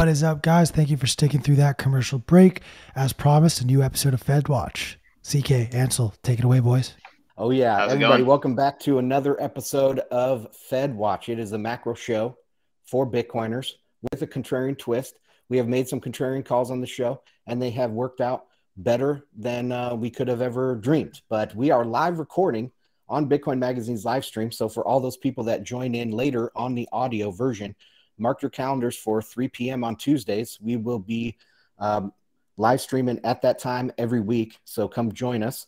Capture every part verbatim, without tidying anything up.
What is up, guys? Thank you for sticking through that commercial break. As promised, a new episode of Fed Watch. C K, Ansel, take it away, boys. Oh, yeah. How's everybody going? Welcome back to another episode of Fed Watch. It is the macro show for Bitcoiners with a contrarian twist. We have made some contrarian calls on the show, and they have worked out better than uh, we could have ever dreamed. But we are live recording on Bitcoin Magazine's live stream. So for all those people that join in later on the audio version, mark your calendars for three p.m. on Tuesdays. We will be um, live streaming at that time every week. So come join us.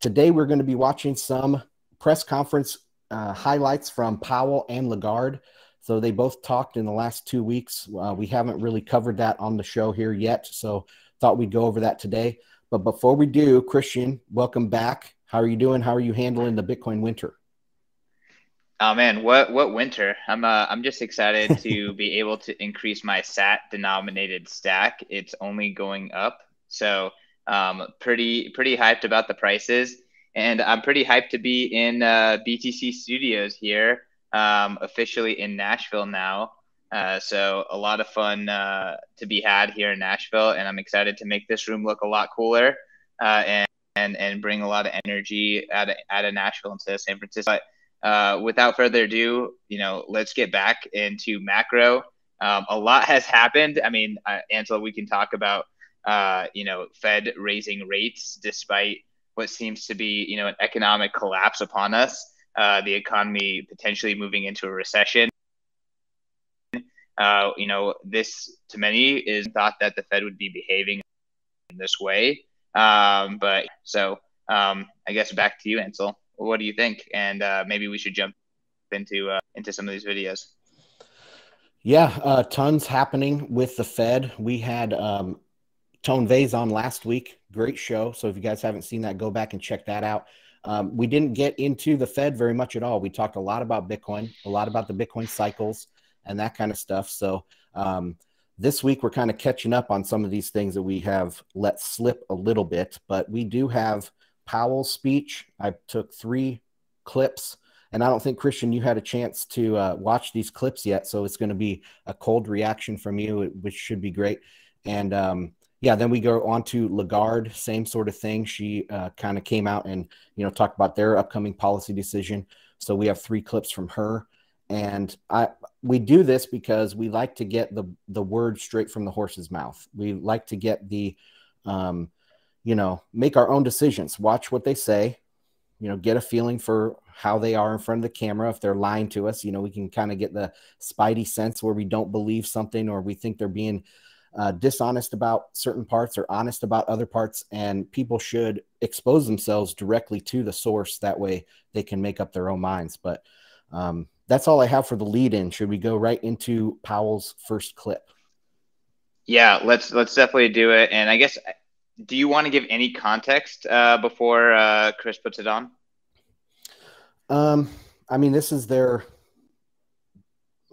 Today, we're going to be watching some press conference uh, highlights from Powell and Lagarde. So they both talked in the last two weeks. Uh, we haven't really covered that on the show here yet. So thought we'd go over that today. But before we do, Christian, welcome back. How are you doing? How are you handling the Bitcoin winter? Oh man, what what winter? I'm uh, I'm just excited to be able to increase my S A T denominated stack. It's only going up, so um, pretty pretty hyped about the prices, and I'm pretty hyped to be in uh, B T C Studios here, um, officially in Nashville now. Uh, so a lot of fun uh, to be had here in Nashville, and I'm excited to make this room look a lot cooler uh, and and and bring a lot of energy out of, out of Nashville into San Francisco. But, Uh, without further ado, you know, let's get back into macro. Um, a lot has happened. I mean, uh, Angela, we can talk about, uh, you know, Fed raising rates despite what seems to be, you know, an economic collapse upon us, uh, the economy potentially moving into a recession. Uh, you know, this to many is thought that the Fed would be behaving in this way. Um, but so um, I guess back to you, Ansel. What do you think? And uh, maybe we should jump into uh, into some of these videos. Yeah, uh, tons happening with the Fed. We had um, Tone Vays on last week. Great show. So if you guys haven't seen that, go back and check that out. Um, we didn't get into the Fed very much at all. We talked a lot about Bitcoin, a lot about the Bitcoin cycles and that kind of stuff. So um, this week, we're kind of catching up on some of these things that we have let slip a little bit, but we do have Powell's speech. I took three clips, and I don't think, Christian, you had a chance to uh, watch these clips yet, so it's going to be a cold reaction from you, which should be great. And um, yeah, then we go on to Lagarde, same sort of thing. She uh, kind of came out and, you know, talked about their upcoming policy decision. So we have three clips from her, and I we do this because we like to get the the word straight from the horse's mouth. We like to get the um, you know, make our own decisions, watch what they say, you know, get a feeling for how they are in front of the camera. If they're lying to us, you know, we can kind of get the spidey sense where we don't believe something, or we think they're being uh, dishonest about certain parts or honest about other parts. And people should expose themselves directly to the source. That way they can make up their own minds. But um, that's all I have for the lead in. Should we go right into Powell's first clip? Yeah, let's, let's definitely do it. And I guess, do you want to give any context uh, before uh, Chris puts it on? Um, I mean, this is their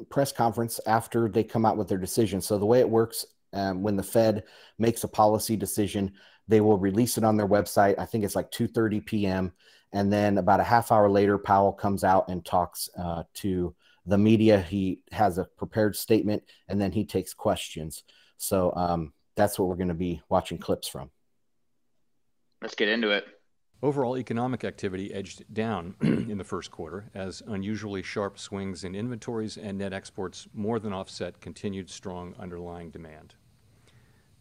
press conference after they come out with their decision. So the way it works, um, when the Fed makes a policy decision, they will release it on their website. I think it's like two thirty p.m. And then about a half hour later, Powell comes out and talks uh, to the media. He has a prepared statement, and then he takes questions. So um, that's what we're going to be watching clips from. Let's get into it. Overall economic activity edged down in the first quarter as unusually sharp swings in inventories and net exports more than offset continued strong underlying demand.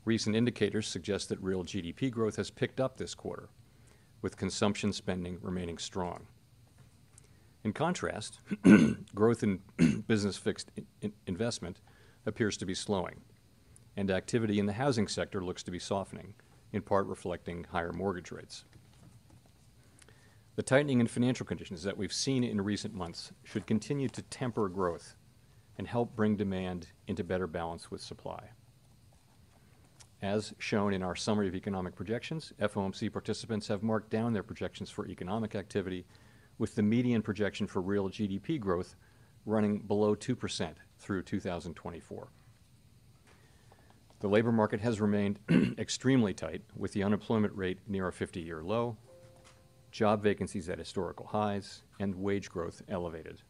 Recent indicators suggest that real G D P growth has picked up this quarter, with consumption spending remaining strong. In contrast, growth in business fixed in investment appears to be slowing, and activity in the housing sector looks to be softening, in part reflecting higher mortgage rates. The tightening in financial conditions that we've seen in recent months should continue to temper growth and help bring demand into better balance with supply. As shown in our summary of economic projections, F O M C participants have marked down their projections for economic activity, with the median projection for real G D P growth running below two percent through two thousand twenty-four. The labor market has remained extremely tight, with the unemployment rate near a fifty-year low, job vacancies at historical highs, and wage growth elevated.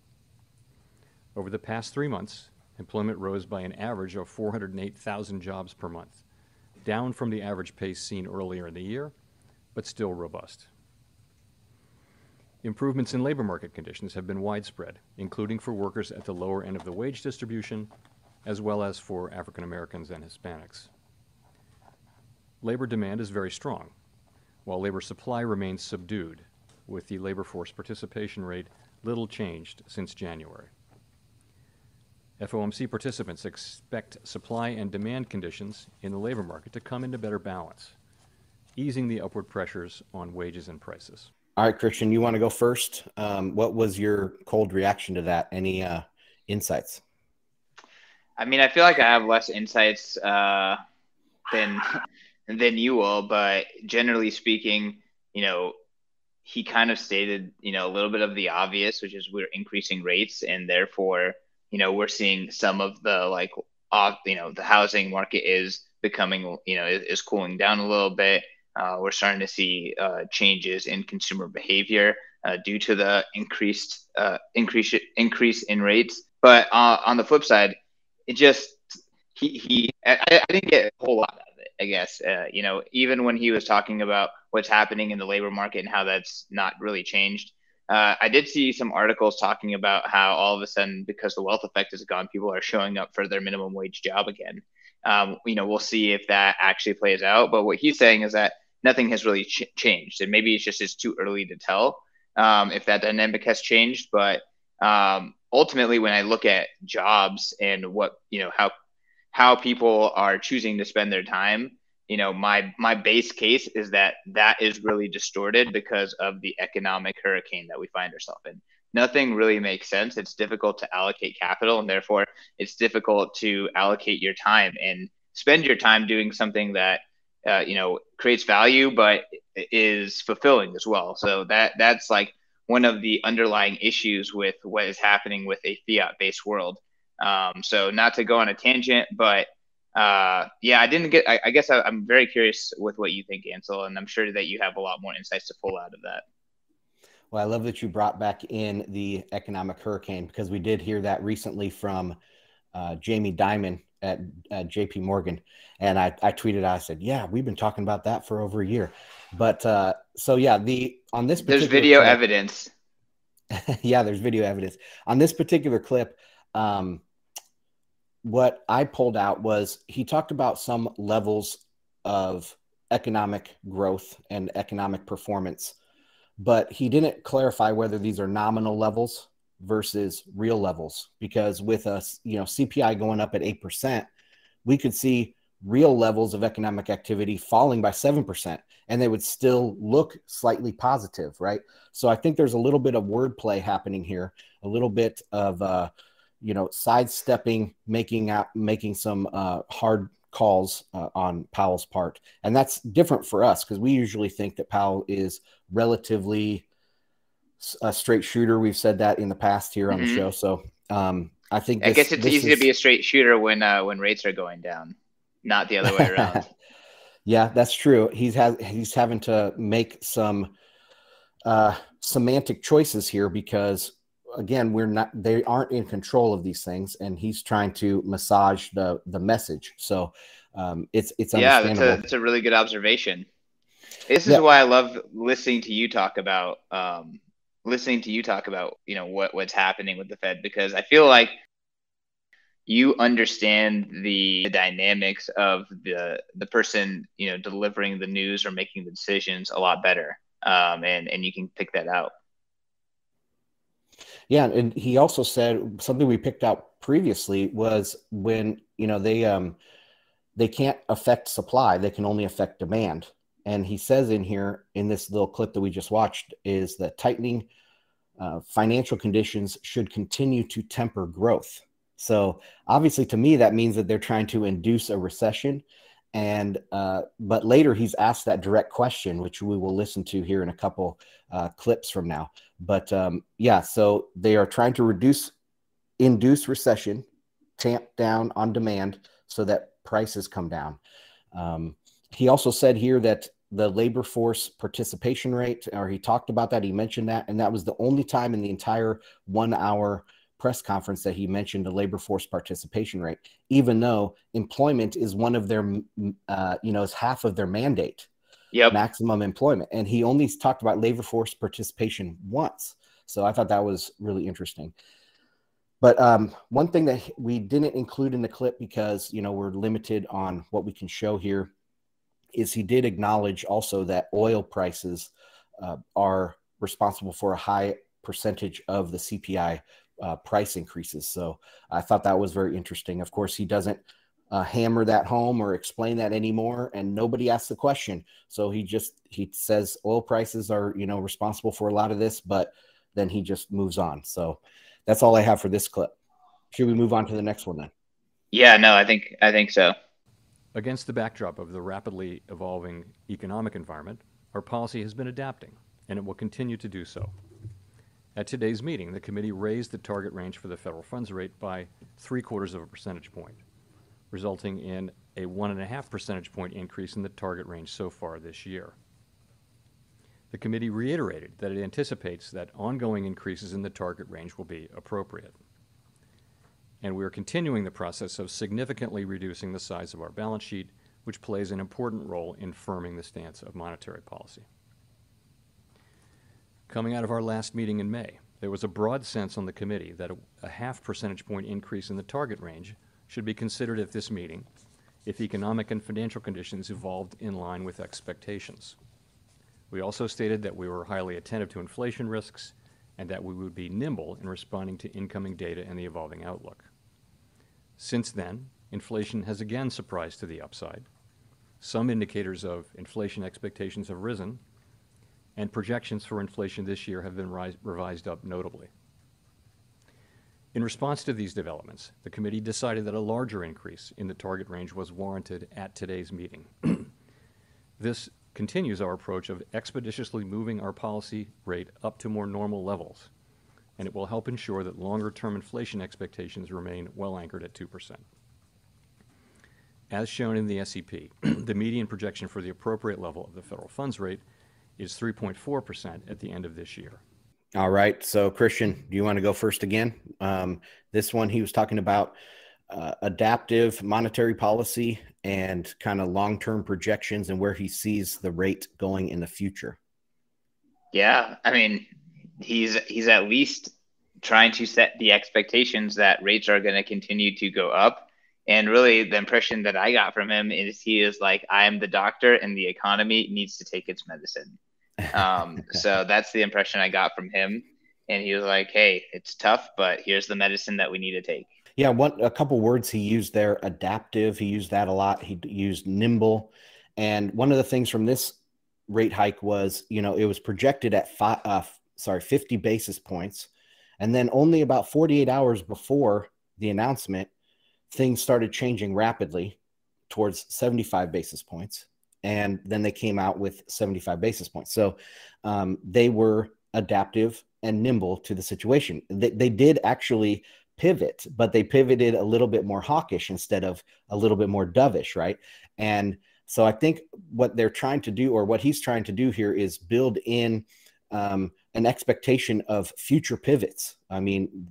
Over the past three months, employment rose by an average of four hundred eight thousand jobs per month, down from the average pace seen earlier in the year, but still robust. Improvements in labor market conditions have been widespread, including for workers at the lower end of the wage distribution, as well as for African Americans and Hispanics. Labor demand is very strong, while labor supply remains subdued, with the labor force participation rate little changed since January. F O M C participants expect supply and demand conditions in the labor market to come into better balance, easing the upward pressures on wages and prices. All right, Christian, you want to go first? Um, what was your cold reaction to that? Any uh, insights? I mean, I feel like I have less insights uh, than than you all, but generally speaking, you know, he kind of stated, you know, a little bit of the obvious, which is we're increasing rates, and therefore, you know, we're seeing some of the like, off, you know, the housing market is becoming, you know, is, is cooling down a little bit. Uh, we're starting to see uh, changes in consumer behavior uh, due to the increased uh, increase increase in rates. But uh, on the flip side, it just he he I, I didn't get a whole lot of it, I guess. Uh, you know, even when he was talking about what's happening in the labor market and how that's not really changed, uh, I did see some articles talking about how all of a sudden, because the wealth effect is gone, people are showing up for their minimum wage job again. Um, you know, we'll see if that actually plays out. But what he's saying is that nothing has really ch- changed. And maybe it's just it's too early to tell um, if that dynamic has changed. But um, ultimately, when I look at jobs and what, you know, how how people are choosing to spend their time, you know, my my base case is that that is really distorted because of the economic hurricane that we find ourselves in. Nothing really makes sense. It's difficult to allocate capital, and therefore it's difficult to allocate your time and spend your time doing something that Uh, you know, creates value, but is fulfilling as well. So that that's like one of the underlying issues with what is happening with a fiat-based world. Um, so not to go on a tangent, but uh, yeah, I didn't get, I, I guess I, I'm very curious with what you think, Ansel, and I'm sure that you have a lot more insights to pull out of that. Well, I love that you brought back in the economic hurricane, because we did hear that recently from uh, Jamie Dimon at uh, J P Morgan. And I, I tweeted, I said, yeah, we've been talking about that for over a year. But uh, so yeah, the, on this, particular there's video clip, evidence. Yeah, there's video evidence on this particular clip. Um, what I pulled out was he talked about some levels of economic growth and economic performance, but he didn't clarify whether these are nominal levels versus real levels, because with a you know C P I going up at eight percent, we could see real levels of economic activity falling by seven percent, and they would still look slightly positive, right? So I think there's a little bit of wordplay happening here, a little bit of uh, you know sidestepping, making out, making some uh, hard calls uh, on Powell's part, and that's different for us because we usually think that Powell is relatively a straight shooter. We've said that in the past here on mm-hmm. the show. So um, I think this, I guess it's easy is... to be a straight shooter when uh, when rates are going down, not the other way around. Yeah, that's true. He's has he's having to make some uh, semantic choices here because again, we're not they aren't in control of these things, and he's trying to massage the the message. So um, it's it's yeah, that's a, that's a really good observation. This is yeah. why I love listening to you talk about. Um, listening to you talk about, you know, what, what's happening with the Fed, because I feel like you understand the dynamics of the the person, you know, delivering the news or making the decisions a lot better. Um, and, and you can pick that out. Yeah. And he also said something we picked out previously was when, you know, they, um, they can't affect supply. They can only affect demand. And he says in here, in this little clip that we just watched, is that tightening uh, financial conditions should continue to temper growth. So obviously, to me, that means that they're trying to induce a recession. And uh, but later he's asked that direct question, which we will listen to here in a couple uh, clips from now. But um, yeah, so they are trying to reduce, induce recession, tamp down on demand so that prices come down. Um, he also said here that the labor force participation rate, or he talked about that, he mentioned that, and that was the only time in the entire one hour press conference that he mentioned the labor force participation rate, even though employment is one of their, uh, you know, is half of their mandate, yep. maximum employment. And he only talked about labor force participation once. So I thought that was really interesting. But um, one thing that we didn't include in the clip because, you know, we're limited on what we can show here is he did acknowledge also that oil prices uh, are responsible for a high percentage of the C P I uh, price increases. So I thought that was very interesting. Of course, he doesn't uh, hammer that home or explain that anymore, and nobody asks the question. So he just, he says oil prices are, you know, responsible for a lot of this, but then he just moves on. So that's all I have for this clip. Should we move on to the next one then? Yeah, no, I think, I think so. Against the backdrop of the rapidly evolving economic environment, our policy has been adapting, and it will continue to do so. At today's meeting, the committee raised the target range for the federal funds rate by three quarters of a percentage point, resulting in a one and a half percentage point increase in the target range so far this year. The committee reiterated that it anticipates that ongoing increases in the target range will be appropriate. And we are continuing the process of significantly reducing the size of our balance sheet, which plays an important role in firming the stance of monetary policy. Coming out of our last meeting in May, there was a broad sense on the committee that a, a half percentage point increase in the target range should be considered at this meeting if economic and financial conditions evolved in line with expectations. We also stated that we were highly attentive to inflation risks and that we would be nimble in responding to incoming data and the evolving outlook. Since then, inflation has again surprised to the upside. Some indicators of inflation expectations have risen, and projections for inflation this year have been revised up notably. In response to these developments, the committee decided that a larger increase in the target range was warranted at today's meeting. This continues our approach of expeditiously moving our policy rate up to more normal levels, and it will help ensure that longer-term inflation expectations remain well anchored at two percent. As shown in the S E P, the median projection for the appropriate level of the federal funds rate is three point four percent at the end of this year. All right. So, Christian, do you want to go first again? Um, this one, he was talking about uh, adaptive monetary policy and kind of long-term projections and where he sees the rate going in the future. Yeah. I mean, he's he's at least trying to set the expectations that rates are going to continue to go up. And really the impression that I got from him is he is like, I am the doctor and the economy needs to take its medicine. Um, so that's the impression I got from him. And he was like, hey, it's tough, but here's the medicine that we need to take. Yeah, one, a couple words he used there, adaptive. He used that a lot. He used nimble. And one of the things from this rate hike was, you know, it was projected at five, uh, sorry, fifty basis points. And then only about forty-eight hours before the announcement, things started changing rapidly towards seventy-five basis points. And then they came out with seventy-five basis points. So um, they were adaptive and nimble to the situation. They, they did actually pivot, but they pivoted a little bit more hawkish instead of a little bit more dovish, right? And so I think what they're trying to do, or what he's trying to do here, is build in um, an expectation of future pivots. I mean,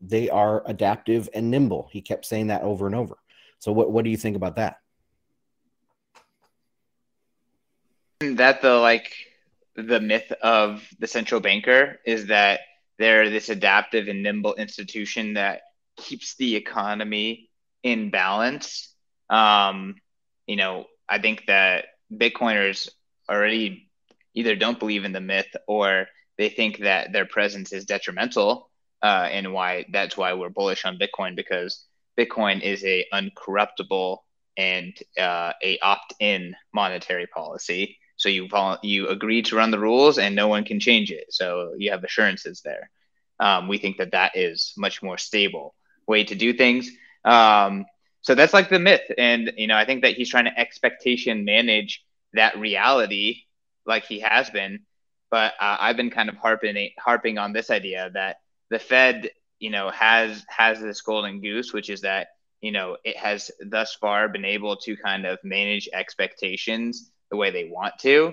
they are adaptive and nimble. He kept saying that over and over. So what, what do you think about that? That the, like, the myth of the central banker is that they're this adaptive and nimble institution that keeps the economy in balance. Um, you know, I think that Bitcoiners already either don't believe in the myth or they think that their presence is detrimental. Uh, and why that's why we're bullish on Bitcoin, because Bitcoin is a uncorruptible and uh, a opt-in monetary policy. So you follow, you agree to run the rules and no one can change it. So you have assurances there. Um, we think that that is much more stable way to do things. Um, so that's like the myth. And, you know, I think that he's trying to expectation manage that reality like he has been. But uh, I've been kind of harping, harping on this idea that the Fed, you know, has has this golden goose, which is that, you know, it has thus far been able to kind of manage expectations the way they want to.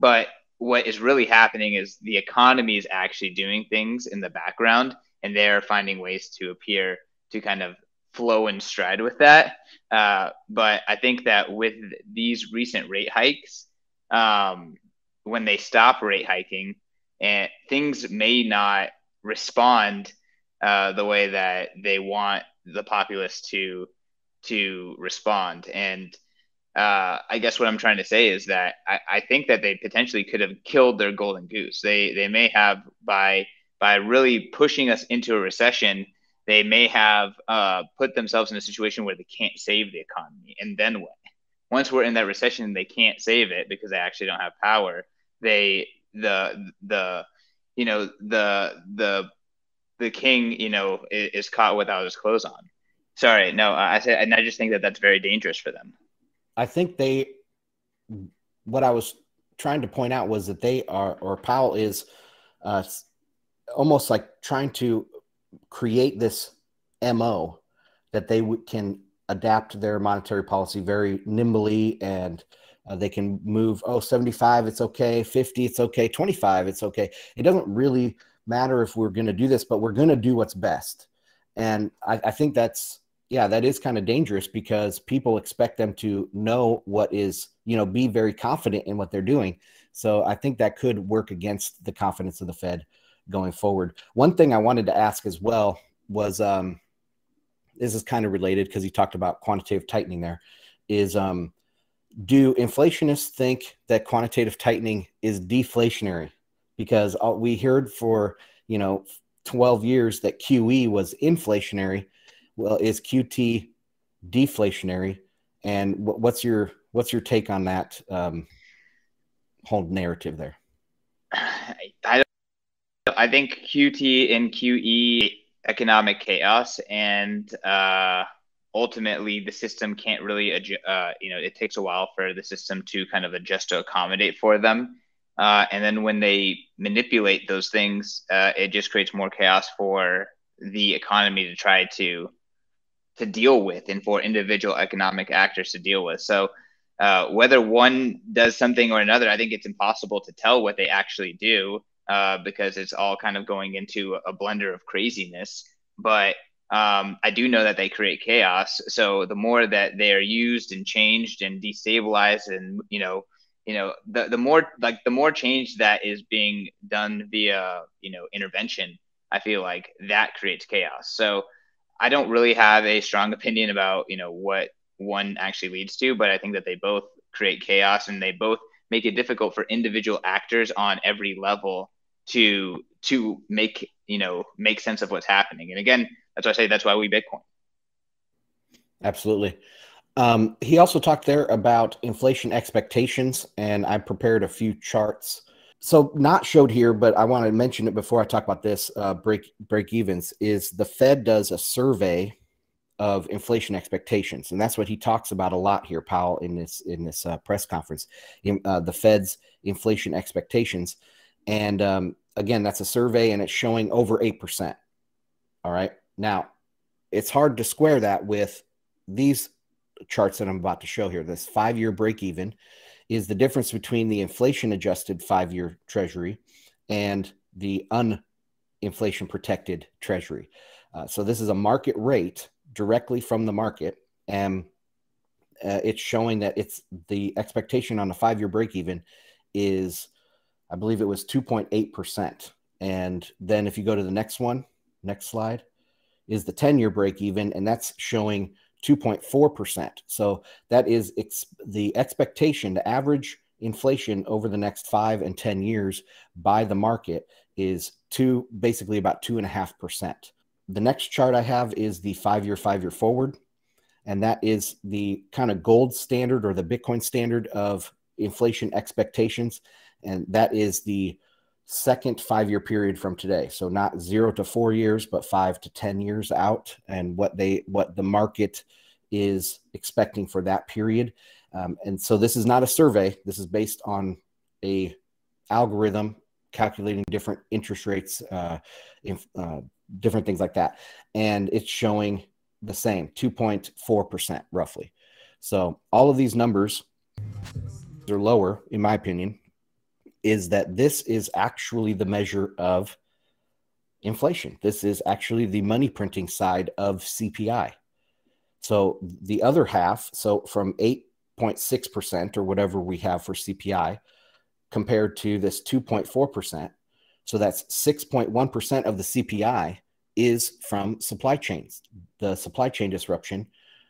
But what is really happening is the economy is actually doing things in the background and they're finding ways to appear to kind of flow in stride with that. Uh, but I think that with these recent rate hikes, um, when they stop rate hiking, and things may not respond uh, the way that they want the populace to to respond. And uh, I guess what I'm trying to say is that I, I think that they potentially could have killed their golden goose. They they may have, by by really pushing us into a recession, they may have uh, put themselves in a situation where they can't save the economy. And then what? Once we're in that recession, they can't save it because they actually don't have power. They the the you know the the the king you know is, is caught without his clothes on. Sorry, no, I said, and I just think that that's very dangerous for them. I think they. What I was trying to point out was that they are, or Powell is, uh, almost like trying to create this M O that they w- can adapt their monetary policy very nimbly, and uh, they can move, oh, seventy-five, it's okay, fifty, it's okay, twenty-five, it's okay. It doesn't really matter if we're going to do this, but we're going to do what's best. And I, I think that's, yeah, that is kind of dangerous because people expect them to know what is, you know, be very confident in what they're doing. So I think that could work against the confidence of the Fed going forward. One thing I wanted to ask as well was, um, this is kind of related because he talked about quantitative tightening there, is um, do inflationists think that quantitative tightening is deflationary? Because we heard for, you know, twelve years that Q E was inflationary. Well, is Q T deflationary? And what's your, what's your take on that um, whole narrative there? I, I don't, I think Q T and Q E, economic chaos, and uh, ultimately the system can't really, uh, you know, it takes a while for the system to kind of adjust to accommodate for them. Uh, and then when they manipulate those things, uh, it just creates more chaos for the economy to try to to deal with, and for individual economic actors to deal with. So uh, whether one does something or another, I think it's impossible to tell what they actually do, uh, because it's all kind of going into a blender of craziness. But um, I do know that they create chaos. So the more that they are used and changed and destabilized, and you know, you know, the, the more like the more change that is being done via, you know, intervention, I feel like that creates chaos. So I don't really have a strong opinion about, you know, what one actually leads to, but I think that they both create chaos, and they both make it difficult for individual actors on every level to to make, you know, make sense of what's happening. And again, that's why I say that's why we Bitcoin. Absolutely. Um, he also talked there about inflation expectations, and I prepared a few charts. So not showed here, but I want to mention it before I talk about this, uh, break break evens, is the Fed does a survey of inflation expectations. And that's what he talks about a lot here, Powell, in this in this uh, press conference, in, uh, the Fed's inflation expectations. And um, again, that's a survey, and it's showing over eight percent. All right. Now, it's hard to square that with these charts that I'm about to show here. This five-year break even is the difference between the inflation adjusted five-year treasury and the uninflation protected treasury. Uh, so this is a market rate directly from the market, and uh, it's showing that it's the expectation on a five-year break even is, I believe it was two point eight percent. And then if you go to the next one, next slide, is the ten-year break even, and that's showing two point four percent. So that is ex- the expectation, the average inflation over the next five and ten years by the market is two, basically about two and a half percent. The next chart I have is the five-year, five-year forward. And that is the kind of gold standard, or the Bitcoin standard, of inflation expectations. And that is the second five-year period from today. So not zero to four years, but five to ten years out, and what they, what the market is expecting for that period. Um, and so this is not a survey. This is based on a algorithm calculating different interest rates, uh, inf- uh, different things like that. And it's showing the same two point four percent roughly. So all of these numbers are lower, in my opinion, is that this is actually the measure of inflation. This is actually the money printing side of C P I. So the other half, so from eight point six percent or whatever we have for C P I compared to this two point four percent, so that's six point one percent of the C P I is from supply chains, the supply chain disruption,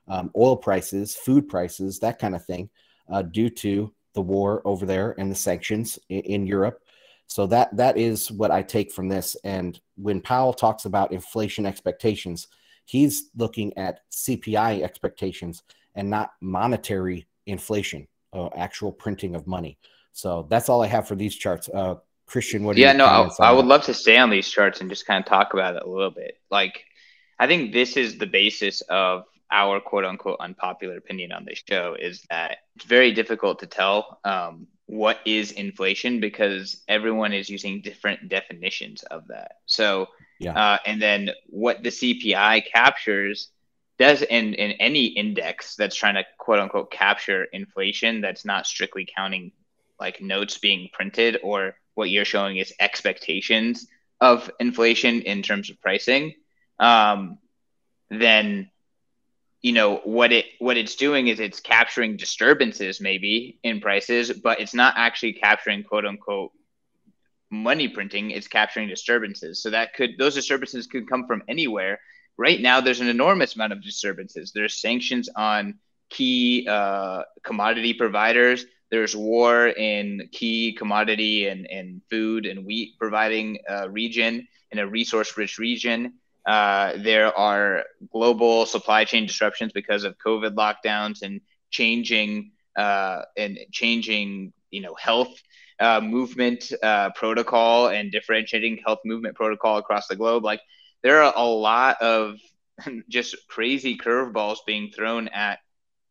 um, oil prices, food prices, that kind of thing, uh, due to the war over there and the sanctions in, in Europe. So that that is what I take from this. And when Powell talks about inflation expectations, he's looking at C P I expectations and not monetary inflation, uh, actual printing of money. So that's all I have for these charts. Uh, Christian, what do you think? Yeah, no, I would love to stay on these charts and just kind of talk about it a little bit. Like, I think this is the basis of our quote unquote unpopular opinion on this show, is that it's very difficult to tell um, what is inflation because everyone is using different definitions of that. So, yeah. Uh, and then what the C P I captures does in, in any index that's trying to quote unquote capture inflation, that's not strictly counting like notes being printed, or what you're showing is expectations of inflation in terms of pricing. Um, then, you know, what it what it's doing is it's capturing disturbances maybe in prices, but it's not actually capturing quote unquote money printing, it's capturing disturbances. So that could, those disturbances could come from anywhere. Right now, there's an enormous amount of disturbances. There's sanctions on key uh, commodity providers. There's war in key commodity and, and food and wheat providing uh, region, in a resource-rich region. Uh, there are global supply chain disruptions because of COVID lockdowns and changing uh, and changing, you know, health uh, movement uh, protocol and differentiating health movement protocol across the globe. Like, there are a lot of just crazy curveballs being thrown at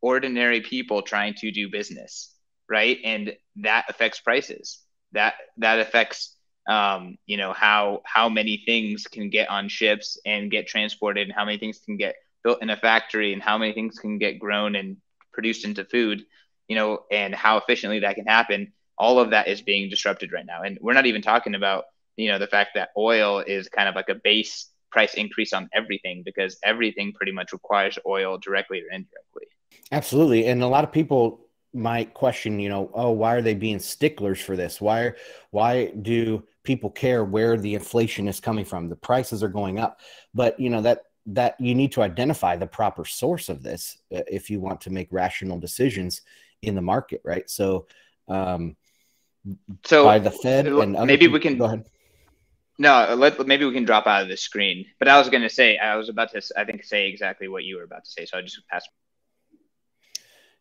ordinary people trying to do business, right? And that affects prices. That that affects, um, you know, how how many things can get on ships and get transported, and how many things can get built in a factory, and how many things can get grown and produced into food, you know, and how efficiently that can happen. All of that is being disrupted right now. And we're not even talking about, you know, the fact that oil is kind of like a base price increase on everything, because everything pretty much requires oil directly or indirectly. Absolutely. And a lot of people might question, you know, oh, why are they being sticklers for this? Why, why do people care where the inflation is coming from? The prices are going up. But, you know, that that you need to identify the proper source of this if you want to make rational decisions in the market, right? So um, so by the Fed and other maybe people, we can go ahead. No, let, maybe we can drop out of the screen. But I was going to say, I was about to, I think, say exactly what you were about to say. So I just passed.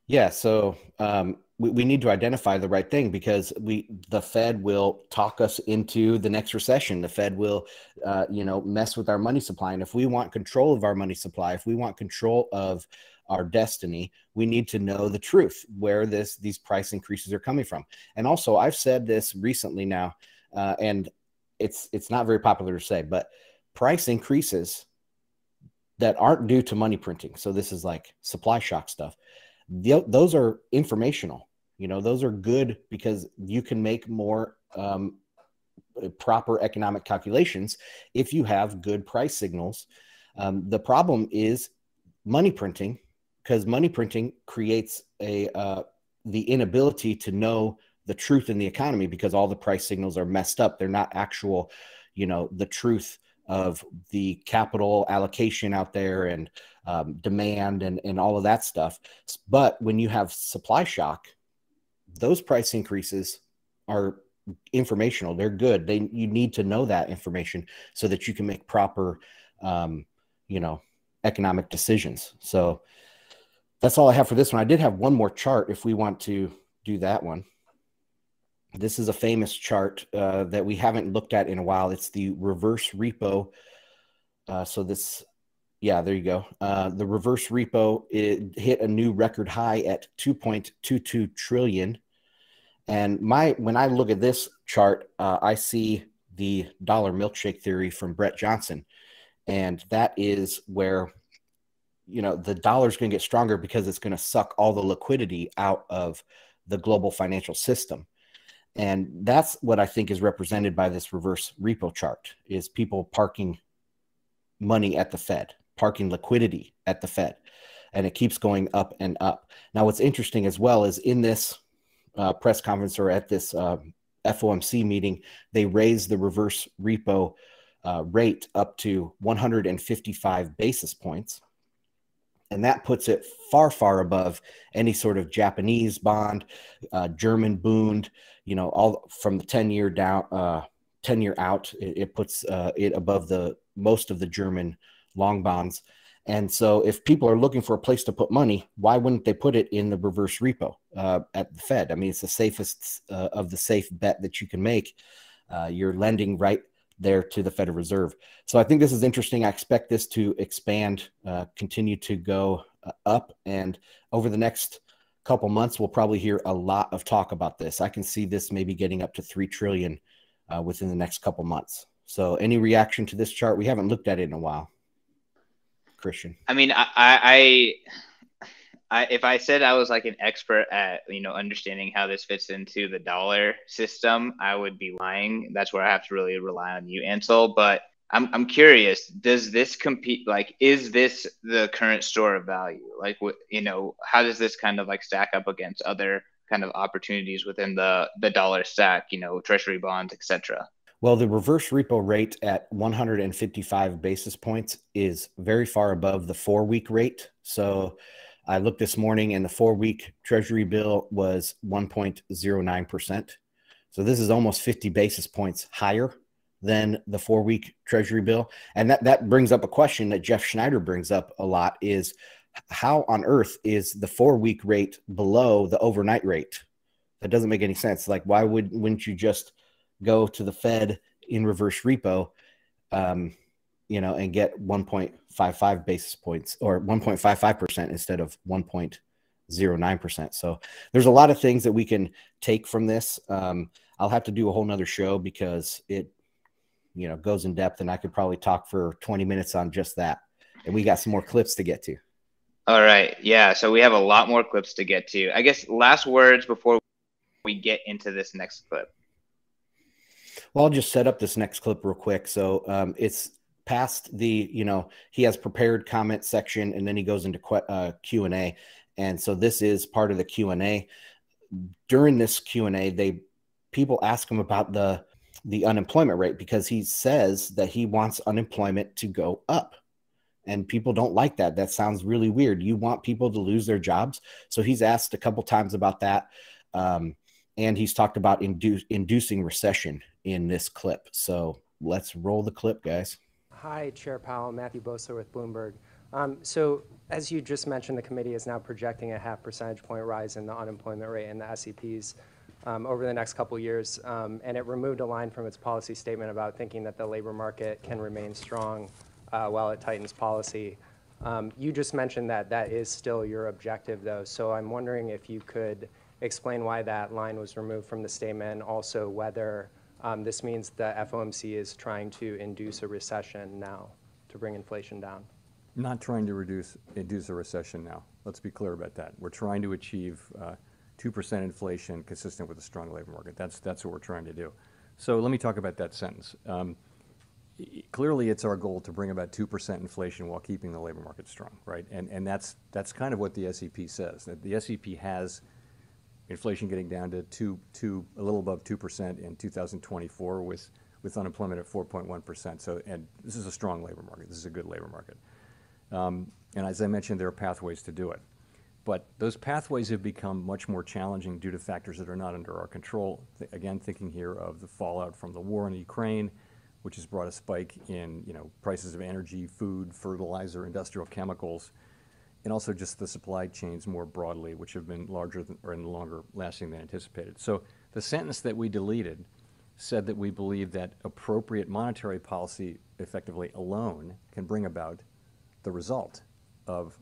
Yeah, so um, we, we need to identify the right thing, because we the Fed will talk us into the next recession. The Fed will, uh, you know, mess with our money supply. And if we want control of our money supply, if we want control of our destiny, we need to know the truth, where this these price increases are coming from. And also, I've said this recently now, uh, and it's it's not very popular to say, but price increases that aren't due to money printing, so this is like supply shock stuff, the, those are informational. You know, those are good because you can make more um, proper economic calculations if you have good price signals. Um, the problem is money printing, because money printing creates a uh, the inability to know the truth in the economy, because all the price signals are messed up. They're not actual, you know, the truth of the capital allocation out there and um, demand and, and all of that stuff. But when you have supply shock, those price increases are informational. They're good. They, you need to know that information so that you can make proper, um, you know, economic decisions. So that's all I have for this one. I did have one more chart if we want to do that one. This is a famous chart uh, that we haven't looked at in a while. It's the reverse repo. Uh, so this, yeah, there you go. Uh, the reverse repo, it hit a new record high at two point two two trillion. And my, when I look at this chart, uh, I see the dollar milkshake theory from Brett Johnson. And that is where, you know, the dollar is going to get stronger because it's going to suck all the liquidity out of the global financial system. And that's what I think is represented by this reverse repo chart, is people parking money at the Fed, parking liquidity at the Fed. And it keeps going up and up. Now, what's interesting as well is in this uh, press conference, or at this um, F O M C meeting, they raised the reverse repo uh, rate up to one hundred fifty-five basis points. And that puts it far, far above any sort of Japanese bond, uh, German Bund, you know, all from the ten-year down, uh, ten-year out. It, it puts uh, it above the most of the German long bonds. And so if people are looking for a place to put money, why wouldn't they put it in the reverse repo uh, at the Fed? I mean, it's the safest uh, of the safe bet that you can make. Uh, you're lending right there to the Federal Reserve. So I think this is interesting. I expect this to expand, uh, continue to go uh, up. And over the next couple months, we'll probably hear a lot of talk about this. I can see this maybe getting up to three trillion dollars uh, within the next couple months. So any reaction to this chart? We haven't looked at it in a while. Christian. I mean, I, I, I, if I said I was like an expert at, you know, understanding how this fits into the dollar system, I would be lying. That's where I have to really rely on you, Ansel. But I'm, I'm curious, does this compete? Like, is this the current store of value? Like, what, you know, how does this kind of like stack up against other kind of opportunities within the, the dollar stack, you know, treasury bonds, et cetera? Well, the reverse repo rate at one hundred fifty-five basis points is very far above the four-week rate. So I looked this morning, and the four-week Treasury bill was one point zero nine percent. So this is almost fifty basis points higher than the four-week Treasury bill. And that, that brings up a question that Jeff Schneider brings up a lot, is how on earth is the four-week rate below the overnight rate? That doesn't make any sense. Like, why would, wouldn't you just go to the Fed in reverse repo, um, you know, and get one point five five basis points, or one point five five percent instead of one point zero nine percent. So there's a lot of things that we can take from this. Um, I'll have to do a whole nother show because it, you know, goes in depth, and I could probably talk for twenty minutes on just that. And we got some more clips to get to. All right. Yeah. So we have a lot more clips to get to. I guess last words before we get into this next clip. Well, I'll just set up this next clip real quick. So um, it's past the, you know, he has prepared comment section, and then he goes into que- uh, Q and A. And so this is part of the Q and A. During this Q and A, they people ask him about the, the unemployment rate, because he says that he wants unemployment to go up. And people don't like that. That sounds really weird. You want people to lose their jobs. So he's asked a couple times about that. Um, and he's talked about indu- inducing recession in this clip. So let's roll the clip, guys. Hi, Chair Powell. Matthew Bosa with Bloomberg. Um, so as you just mentioned, the committee is now projecting a half percentage point rise in the unemployment rate and the S E Ps um, over the next couple years. Um, and it removed a line from its policy statement about thinking that the labor market can remain strong uh, while it tightens policy. Um, you just mentioned that that is still your objective, though. So I'm wondering if you could explain why that line was removed from the statement, and also whether Um, this means the F O M C is trying to induce a recession now to bring inflation down. Not trying to reduce induce a recession now. Let's be clear about that. We're trying to achieve uh, two percent inflation consistent with a strong labor market. That's that's what we're trying to do. So let me talk about that sentence. Um, clearly, it's our goal to bring about two percent inflation while keeping the labor market strong, right? And and that's that's kind of what the S E P says. That the S E P has inflation getting down to two, two, a little above two percent in two thousand twenty-four with, with unemployment at four point one percent. So, and this is a strong labor market. This is a good labor market. Um, and as I mentioned, there are pathways to do it. But those pathways have become much more challenging due to factors that are not under our control. Th- again, thinking here of the fallout from the war in Ukraine, which has brought a spike in, you know, prices of energy, food, fertilizer, industrial chemicals, and also just the supply chains more broadly, which have been larger than, or longer lasting than anticipated. So the sentence that we deleted said that we believe that appropriate monetary policy effectively alone can bring about the result of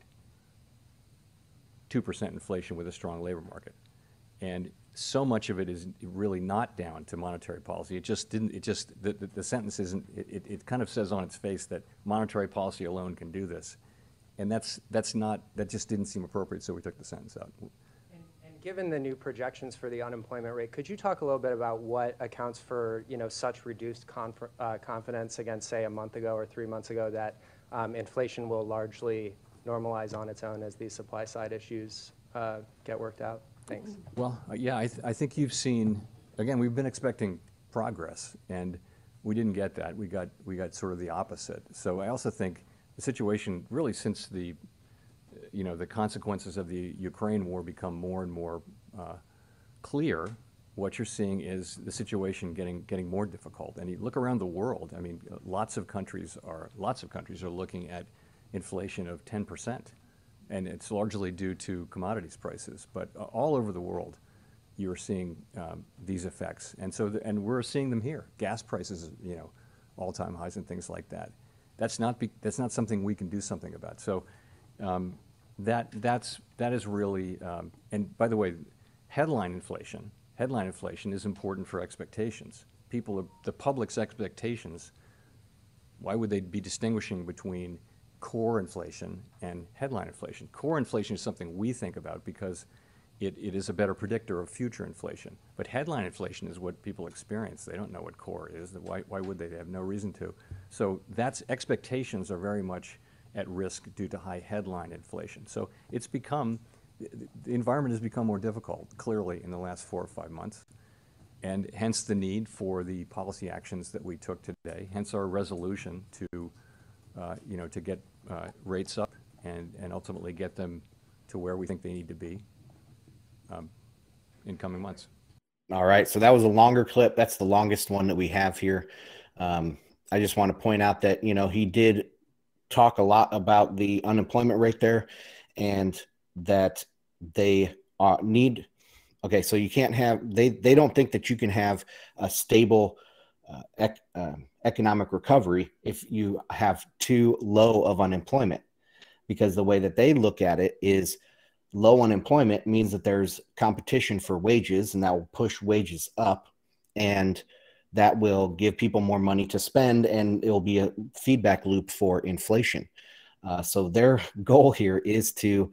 two percent inflation with a strong labor market. And so much of it is really not down to monetary policy. It just didn't, it just, the, the, the sentence isn't, it, it kind of says on its face that monetary policy alone can do this. And that's that's not that just didn't seem appropriate, so we took the sentence out. And, and given the new projections for the unemployment rate, could you talk a little bit about what accounts for, you know, such reduced conf uh, confidence against, say, a month ago or three months ago that um, inflation will largely normalize on its own as these supply side issues uh, get worked out? Thanks. Well, uh, yeah, I, th I think you've seen, again, we've been expecting progress, and we didn't get that. We got, we got sort of the opposite. So I also think the situation really since the, you know, the consequences of the Ukraine war become more and more uh, clear, what you're seeing is the situation getting, getting more difficult. And you look around the world, I mean, lots of countries are, lots of countries are looking at inflation of ten percent. And it's largely due to commodities prices. But uh, all over the world, you're seeing um, these effects. And so, the, and we're seeing them here. Gas prices, you know, all-time highs and things like that. That's not, be, that's not something we can do something about. So um, that, that's, that is really, um, and by the way, headline inflation, headline inflation is important for expectations. People, are, the public's expectations, why would they be distinguishing between core inflation and headline inflation? Core inflation is something we think about because it, it is a better predictor of future inflation. But headline inflation is what people experience. They don't know what core is. Why, why would they? They have no reason to. So that's, expectations are very much at risk due to high headline inflation. So it's become, the environment has become more difficult, clearly, in the last four or five months. And hence the need for the policy actions that we took today, hence our resolution to, uh, you know, to get Uh, rates up and, and ultimately get them to where we think they need to be um, in coming months. All right. So that was a longer clip. That's the longest one that we have here. Um, I just want to point out that, you know, he did talk a lot about the unemployment rate there and that they uh, need, okay, so you can't have, they, they don't think that you can have a stable uh, ec uh, economic recovery if you have too low of unemployment, because the way that they look at it is low unemployment means that there's competition for wages, and that will push wages up, and that will give people more money to spend, and it'll be a feedback loop for inflation. Uh, so their goal here is to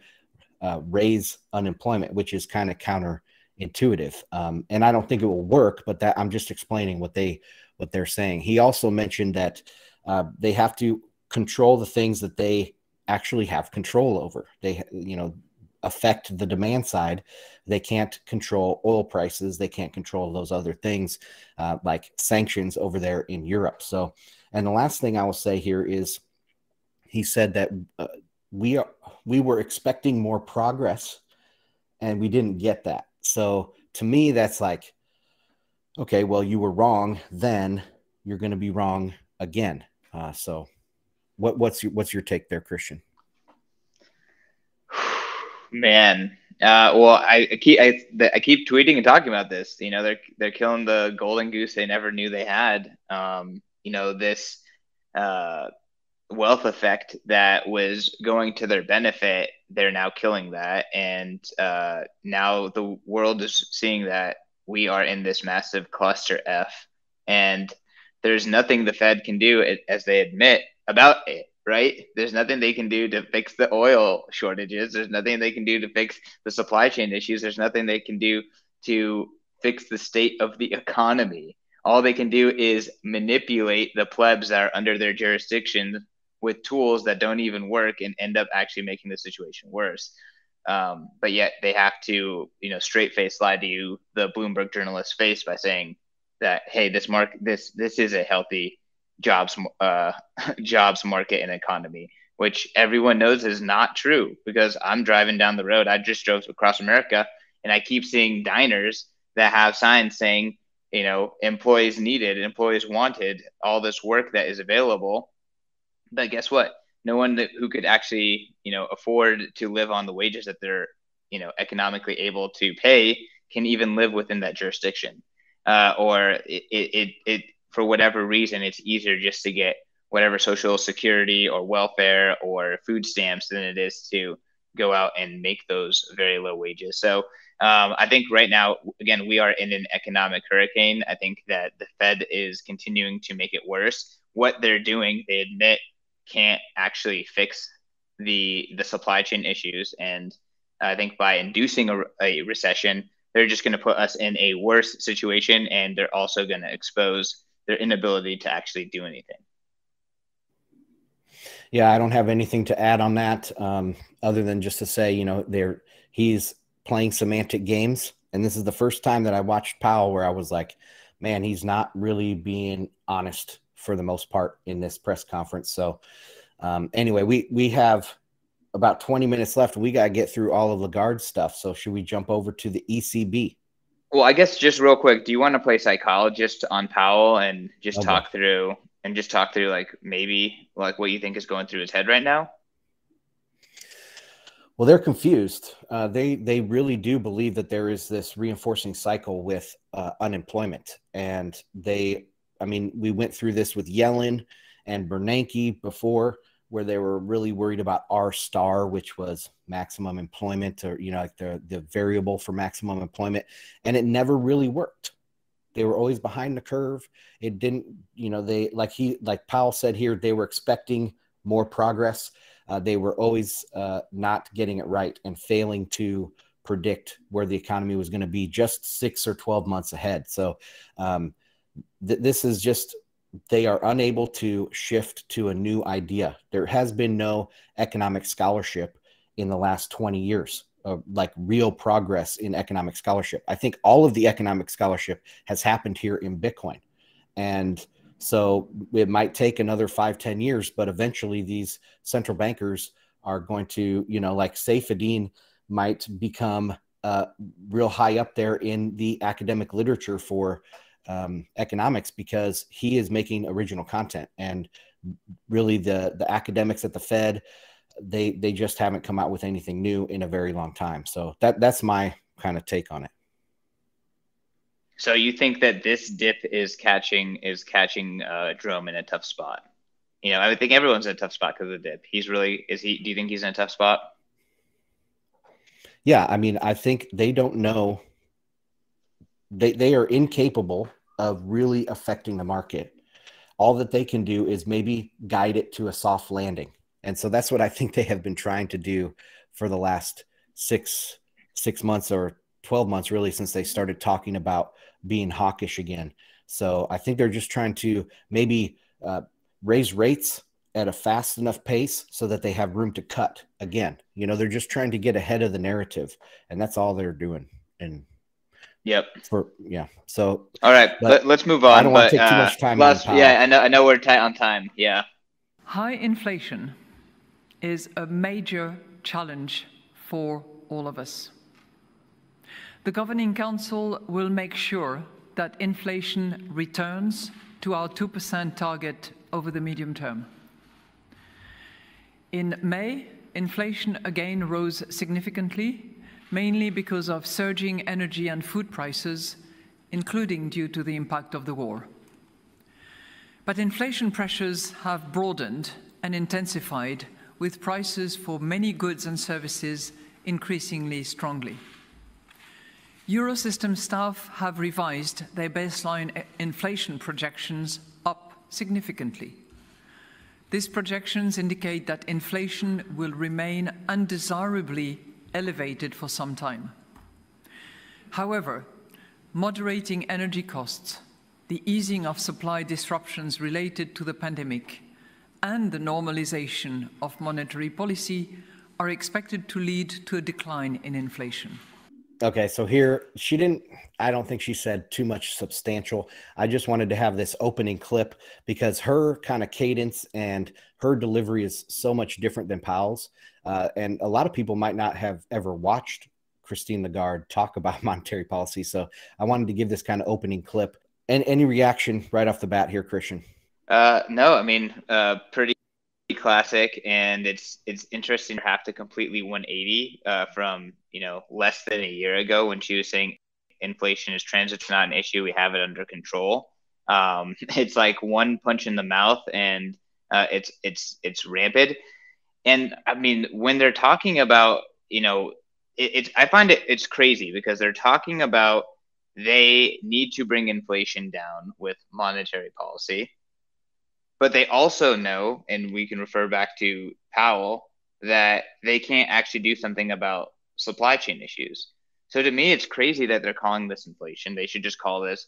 uh, raise unemployment, which is kind of counterintuitive. Um, and I don't think it will work, but that I'm just explaining what they what they're saying. He also mentioned that uh, they have to control the things that they actually have control over. They, you know, affect the demand side. They can't control oil prices. They can't control those other things uh, like sanctions over there in Europe. So, and the last thing I will say here is he said that uh, we are, we were expecting more progress and we didn't get that. So to me, that's like, okay, well, you were wrong then, you're going to be wrong again. Uh, so what, what's your, what's your take there, Christian? Man, uh, well, I, I keep I, I keep tweeting and talking about this. You know, they're they're killing the golden goose they never knew they had. Um, you know, this uh, wealth effect that was going to their benefit, they're now killing that, and uh, now the world is seeing that. We are in this massive cluster F, and there's nothing the Fed can do, as they admit, about it, right? There's nothing they can do to fix the oil shortages. There's nothing they can do to fix the supply chain issues. There's nothing they can do to fix the state of the economy. All they can do is manipulate the plebs that are under their jurisdiction with tools that don't even work and end up actually making the situation worse. Um, but yet they have to, you know, straight face lie to you, the Bloomberg journalist's face, by saying that, hey, this market, this this is a healthy jobs uh, jobs market and economy, which everyone knows is not true. Because I'm driving down the road, I just drove across America, and I keep seeing diners that have signs saying, you know, employees needed, employees wanted, all this work that is available. But guess what? No one that, who could actually, you know, afford to live on the wages that they're, you know, economically able to pay can even live within that jurisdiction. Uh, or it, it, it, for whatever reason, it's easier just to get whatever social security or welfare or food stamps than it is to go out and make those very low wages. So um, I think right now, again, we are in an economic hurricane. I think that the Fed is continuing to make it worse. What they're doing, they admit, can't actually fix the the supply chain issues, and I think by inducing a, a recession, they're just going to put us in a worse situation, and they're also going to expose their inability to actually do anything. Yeah, I don't have anything to add on that, um, other than just to say, you know, they're he's playing semantic games. And this is the first time that I watched Powell where I was like, man, he's not really being honest for the most part in this press conference. So um, anyway, we we have about twenty minutes left. We got to get through all of Lagarde's stuff. So should we jump over to the E C B? Well, I guess just real quick, do you want to play psychologist on Powell and just okay. talk through and just talk through like maybe like what you think is going through his head right now? Well, they're confused. Uh, they they really do believe that there is this reinforcing cycle with uh, unemployment. And they, I mean, we went through this with Yellen and Bernanke before, where they were really worried about R star, which was maximum employment, or, you know, like the, the variable for maximum employment. And it never really worked. They were always behind the curve. It didn't, you know, they, like he, like Powell said here, they were expecting more progress. Uh, they were always uh, not getting it right and failing to predict where the economy was going to be just six or twelve months ahead. So um, th- this is just, they are unable to shift to a new idea. There has been no economic scholarship in the last twenty years of like real progress in economic scholarship. I think all of the economic scholarship has happened here in Bitcoin. And so it might take another five, ten years, but eventually these central bankers are going to, you know, like Saifedean might become uh, real high up there in the academic literature for um, economics, because he is making original content. And really the, the academics at the Fed, they, they just haven't come out with anything new in a very long time. So that that's my kind of take on it. So you think that this dip is catching is catching uh, Drome in a tough spot? You know, I would think everyone's in a tough spot because of the dip. He's really is he? Do you think he's in a tough spot? Yeah, I mean, I think they don't know. They they are incapable of really affecting the market. All that they can do is maybe guide it to a soft landing, and so that's what I think they have been trying to do for the last six six months or twelve months, really, since they started talking about being hawkish again. So I think they're just trying to maybe uh, raise rates at a fast enough pace so that they have room to cut again. You know, they're just trying to get ahead of the narrative, and that's all they're doing. And yep. For, yeah. So, all right, let, let's move on. I don't want to take uh, too much time. Last, yeah. I know, I know we're tight on time. Yeah. High inflation is a major challenge for all of us. The Governing Council will make sure that inflation returns to our two percent target over the medium term. In May, inflation again rose significantly, mainly because of surging energy and food prices, including due to the impact of the war. But inflation pressures have broadened and intensified, with prices for many goods and services increasingly strongly. Eurosystem staff have revised their baseline inflation projections up significantly. These projections indicate that inflation will remain undesirably elevated for some time. However, moderating energy costs, the easing of supply disruptions related to the pandemic, and the normalization of monetary policy are expected to lead to a decline in inflation. Okay, so here, she didn't, I don't think she said too much substantial. I just wanted to have this opening clip because her kind of cadence and her delivery is so much different than Powell's. Uh, and a lot of people might not have ever watched Christine Lagarde talk about monetary policy. So I wanted to give this kind of opening clip. And any reaction right off the bat here, Christian? Uh, no, I mean, uh, pretty classic, and it's it's interesting to have to completely one eighty uh, from, you know, less than a year ago when she was saying inflation is transitory, it's not an issue, we have it under control. Um, it's like one punch in the mouth, and uh, it's it's it's rampant. And I mean, when they're talking about, you know, it, it's I find it it's crazy because they're talking about they need to bring inflation down with monetary policy. But they also know, and we can refer back to Powell, that they can't actually do something about supply chain issues. So to me, it's crazy that they're calling this inflation. They should just call this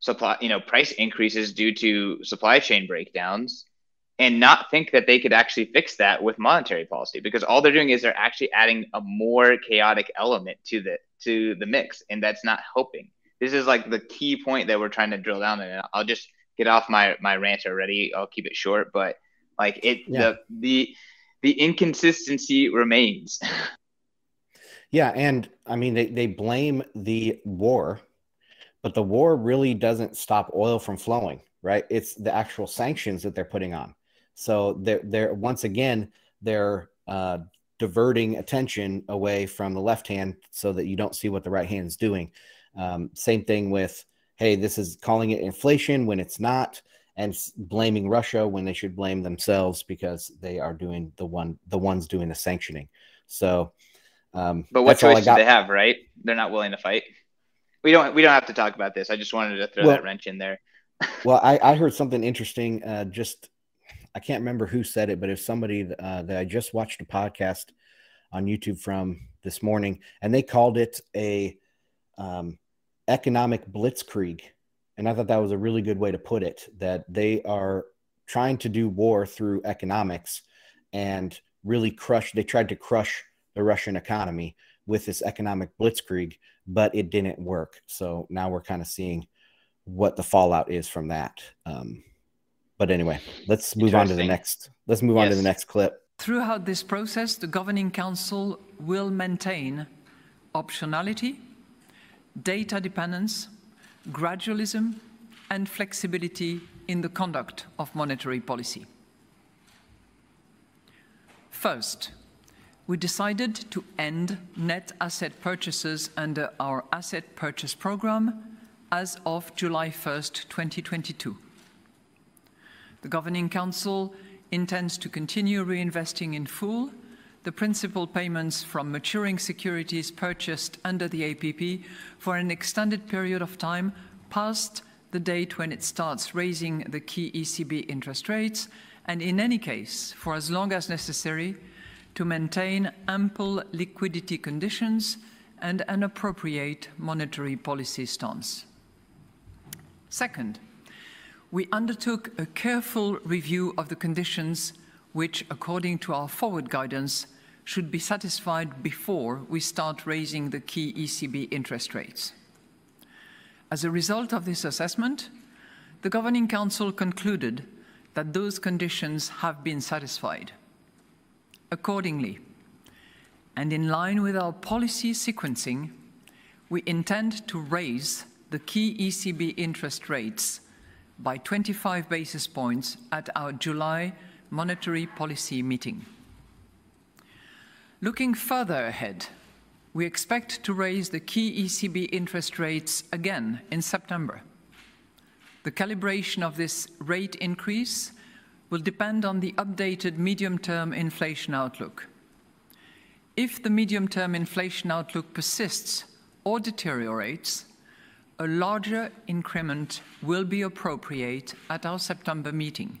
supply, you know, price increases due to supply chain breakdowns, and not think that they could actually fix that with monetary policy, because all they're doing is they're actually adding a more chaotic element to the to the mix, and that's not helping. This is like the key point that we're trying to drill down, and I'll just get off my my rant already. I'll keep it short, but like it, yeah. the the the inconsistency remains. Yeah, and I mean they they blame the war, but the war really doesn't stop oil from flowing, right? It's the actual sanctions that they're putting on. So they're, they're once again, they're uh, diverting attention away from the left hand so that you don't see what the right hand is doing. Um, same thing with, hey, this is calling it inflation when it's not, and blaming Russia when they should blame themselves because they are doing the one, the ones doing the sanctioning. So, um, but what choice do they have, right? They're not willing to fight. We don't, we don't have to talk about this. I just wanted to throw well, that wrench in there. Well, I, I heard something interesting. Uh, just, I can't remember who said it, but if somebody uh, that I just watched a podcast on YouTube from this morning, and they called it a um, economic blitzkrieg. And I thought that was a really good way to put it, that they are trying to do war through economics and really crush, they tried to crush the Russian economy with this economic blitzkrieg, but it didn't work. So now we're kind of seeing what the fallout is from that. Um, But anyway, let's move on to the next. Let's move yes. on to the next clip. Throughout this process, the Governing Council will maintain optionality, data dependence, gradualism, and flexibility in the conduct of monetary policy. First, we decided to end net asset purchases under our asset purchase program as of July first, twenty twenty-two. The Governing Council intends to continue reinvesting in full the principal payments from maturing securities purchased under the A P P for an extended period of time past the date when it starts raising the key E C B interest rates, and in any case, for as long as necessary, to maintain ample liquidity conditions and an appropriate monetary policy stance. Second, we undertook a careful review of the conditions which, according to our forward guidance, should be satisfied before we start raising the key E C B interest rates. As a result of this assessment, the Governing Council concluded that those conditions have been satisfied. Accordingly, and in line with our policy sequencing, we intend to raise the key E C B interest rates by twenty-five basis points at our July monetary policy meeting. Looking further ahead, we expect to raise the key E C B interest rates again in September. The calibration of this rate increase will depend on the updated medium-term inflation outlook. If the medium-term inflation outlook persists or deteriorates, a larger increment will be appropriate at our September meeting.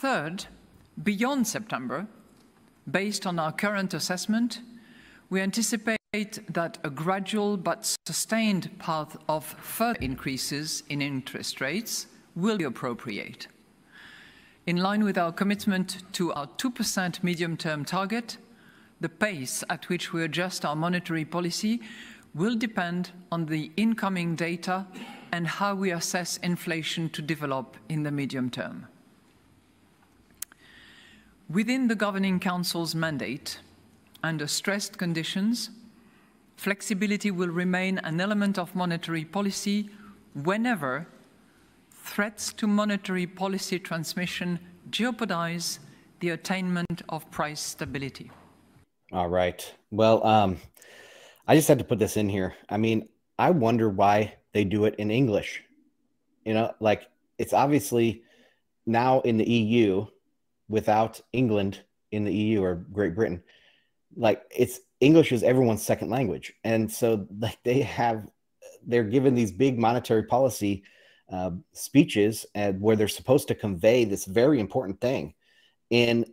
Third, beyond September, based on our current assessment, we anticipate that a gradual but sustained path of further increases in interest rates will be appropriate. In line with our commitment to our two percent medium-term target, the pace at which we adjust our monetary policy will depend on the incoming data and how we assess inflation to develop in the medium term. Within the Governing Council's mandate, under stressed conditions, flexibility will remain an element of monetary policy whenever threats to monetary policy transmission jeopardize the attainment of price stability. All right. Well, um, I just had to put this in here. I mean, I wonder why they do it in English. You know, like it's obviously now in the E U without England in the E U or Great Britain, like it's English is everyone's second language. And so like they have, they're given these big monetary policy uh, speeches and where they're supposed to convey this very important thing in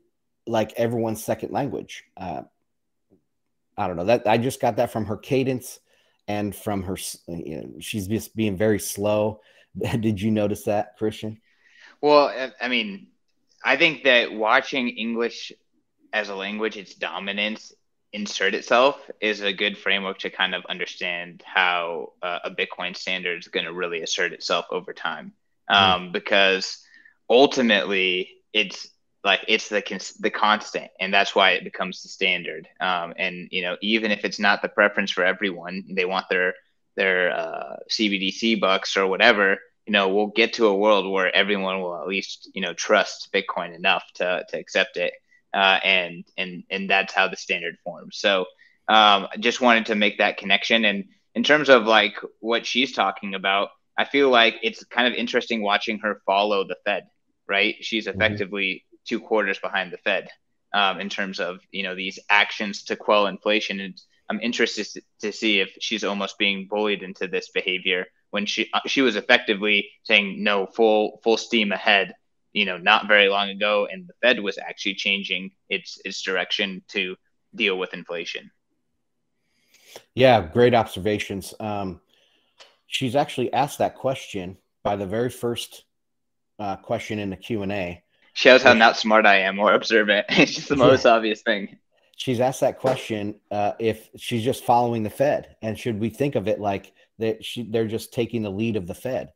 like everyone's second language. Uh, I don't know that I just got that from her cadence and from her, you know, she's just being very slow. Did you notice that, Christian? Well, I mean, I think that watching English as a language, its dominance insert itself is a good framework to kind of understand how uh, a Bitcoin standard is going to really assert itself over time. Um, mm. Because ultimately it's like, it's the, cons the constant, and that's why it becomes the standard. Um, and, you know, even if it's not the preference for everyone, they want their, their uh, C B D C bucks or whatever, you know, we'll get to a world where everyone will at least, you know, trust Bitcoin enough to, to accept it. Uh, and and and that's how the standard forms. So um, I just wanted to make that connection. And in terms of like what she's talking about, I feel like it's kind of interesting watching her follow the Fed, right? She's effectively mm-hmm. two quarters behind the Fed um, in terms of, you know, these actions to quell inflation. And I'm interested to see if she's almost being bullied into this behavior when she she was effectively saying no, full full steam ahead, you know, not very long ago, and the Fed was actually changing its its direction to deal with inflation. Yeah, great observations. Um, she's actually asked that question by the very first uh, question in the Q and A. Shows how not smart I am or observant. It's just the most obvious thing. She's asked that question uh, if she's just following the Fed, and should we think of it like that she, they're just taking the lead of the Fed?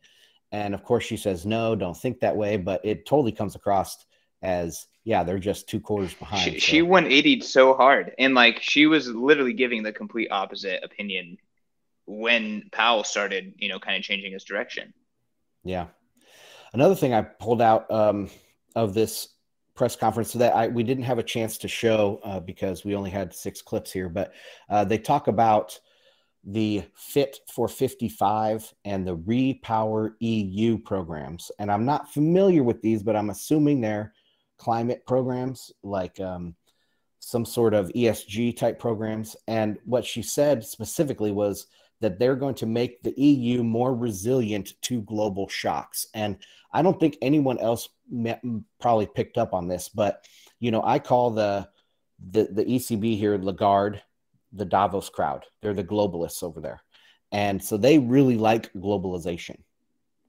And of course she says, no, don't think that way. But it totally comes across as, yeah, they're just two quarters behind. She, so. she one eighty'd so hard. And like, she was literally giving the complete opposite opinion when Powell started, you know, kind of changing his direction. Yeah. Another thing I pulled out um, of this press conference that I, we didn't have a chance to show uh, because we only had six clips here, but uh, they talk about the Fit for fifty-five and the Repower E U programs. And I'm not familiar with these, but I'm assuming they're climate programs, like um, some sort of E S G type programs. And what she said specifically was that they're going to make the E U more resilient to global shocks. And I don't think anyone else probably picked up on this, but, you know, I call the, the, the E C B here, Lagarde, the Davos crowd. They're the globalists over there. And so they really like globalization,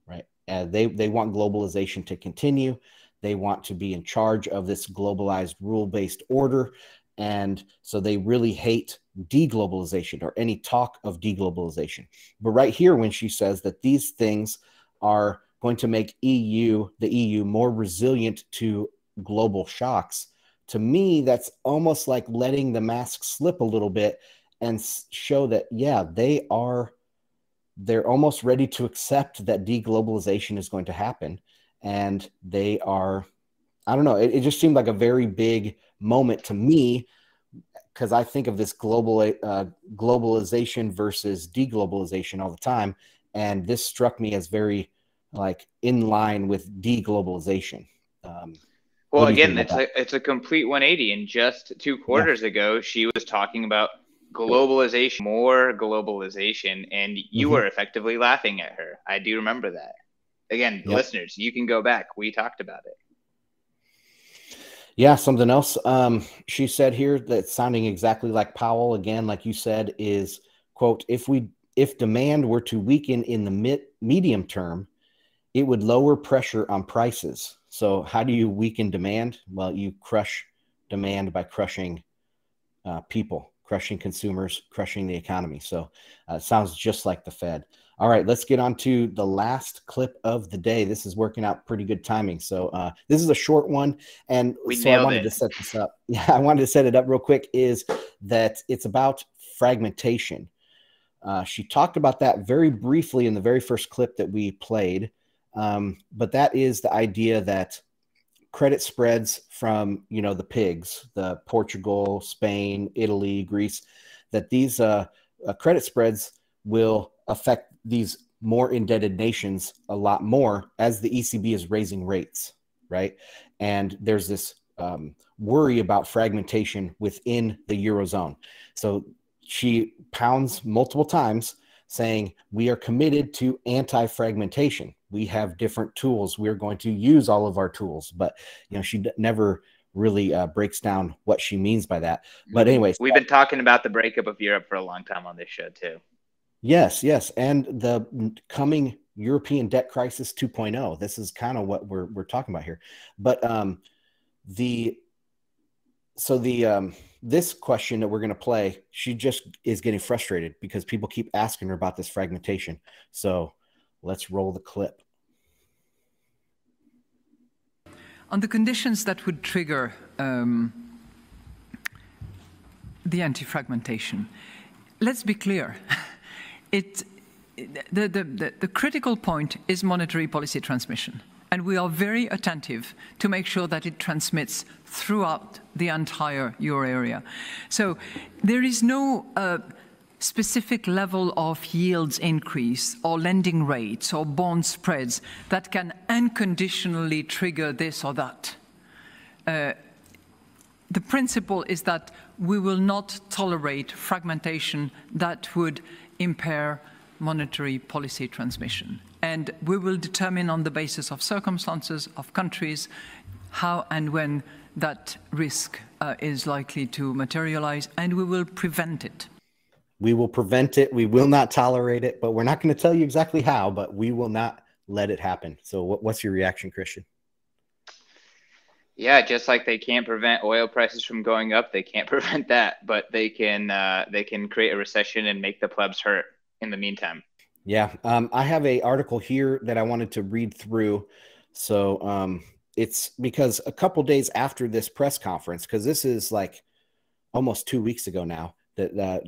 right? And they, they want globalization to continue. They want to be in charge of this globalized rule-based order. And so they really hate deglobalization or any talk of deglobalization. But right here, when she says that these things are going to make E U, the E U more resilient to global shocks, to me, that's almost like letting the mask slip a little bit and show that, yeah, they are, they're almost ready to accept that deglobalization is going to happen. And they are, I don't know, it, it just seemed like a very big moment to me, because I think of this global uh, globalization versus deglobalization all the time. And this struck me as very like in line with deglobalization. Um, Well, again, it's a, it's a complete one eighty. And just two quarters yeah. ago, she was talking about globalization, more globalization, and you mm-hmm. were effectively laughing at her. I do remember that. Again, yep. Listeners, you can go back. We talked about it. Yeah, something else um, she said here that's sounding exactly like Powell, again, like you said, is, quote, if, we, if demand were to weaken in the mid, medium term, it would lower pressure on prices. So how do you weaken demand? Well, you crush demand by crushing uh, people, crushing consumers, crushing the economy. So uh, it sounds just like the Fed. All right, let's get on to the last clip of the day. This is working out pretty good timing. So uh, this is a short one. And we so I wanted it. to set this up. Yeah, I wanted to set it up real quick is that it's about fragmentation. Uh, she talked about that very briefly in the very first clip that we played. Um, but that is the idea that credit spreads from, you know, the pigs, the Portugal, Spain, Italy, Greece, that these uh, uh, credit spreads will affect these more indebted nations a lot more as the E C B is raising rates, right? And there's this um, worry about fragmentation within the Eurozone. So she pounds multiple times saying we are committed to anti-fragmentation. We have different tools. We're going to use all of our tools, but you know, she never really uh, breaks down what she means by that. But anyways, we've been talking about the breakup of Europe for a long time on this show too. Yes, yes. And the coming European debt crisis two point oh. This is kind of what we're, we're talking about here. But um, the so the um, this question that we're going to play, she just is getting frustrated because people keep asking her about this fragmentation. So let's roll the clip. On the conditions that would trigger um, the anti-fragmentation, let's be clear. It, the, the, the, the critical point is monetary policy transmission, and we are very attentive to make sure that it transmits throughout the entire euro area. So there is no uh, specific level of yields increase or lending rates or bond spreads that can unconditionally trigger this or that. Uh, the principle is that we will not tolerate fragmentation that would impair monetary policy transmission. And we will determine on the basis of circumstances, of countries, how and when that risk uh, is likely to materialize, and we will prevent it. We will prevent it. We will not tolerate it, but we're not going to tell you exactly how, but we will not let it happen. So what's your reaction, Christian? Yeah, just like they can't prevent oil prices from going up, they can't prevent that, but they can uh, they can create a recession and make the plebs hurt in the meantime. Yeah, um, I have an article here that I wanted to read through. So um, it's because a couple days after this press conference, because this is like almost two weeks ago now that uh,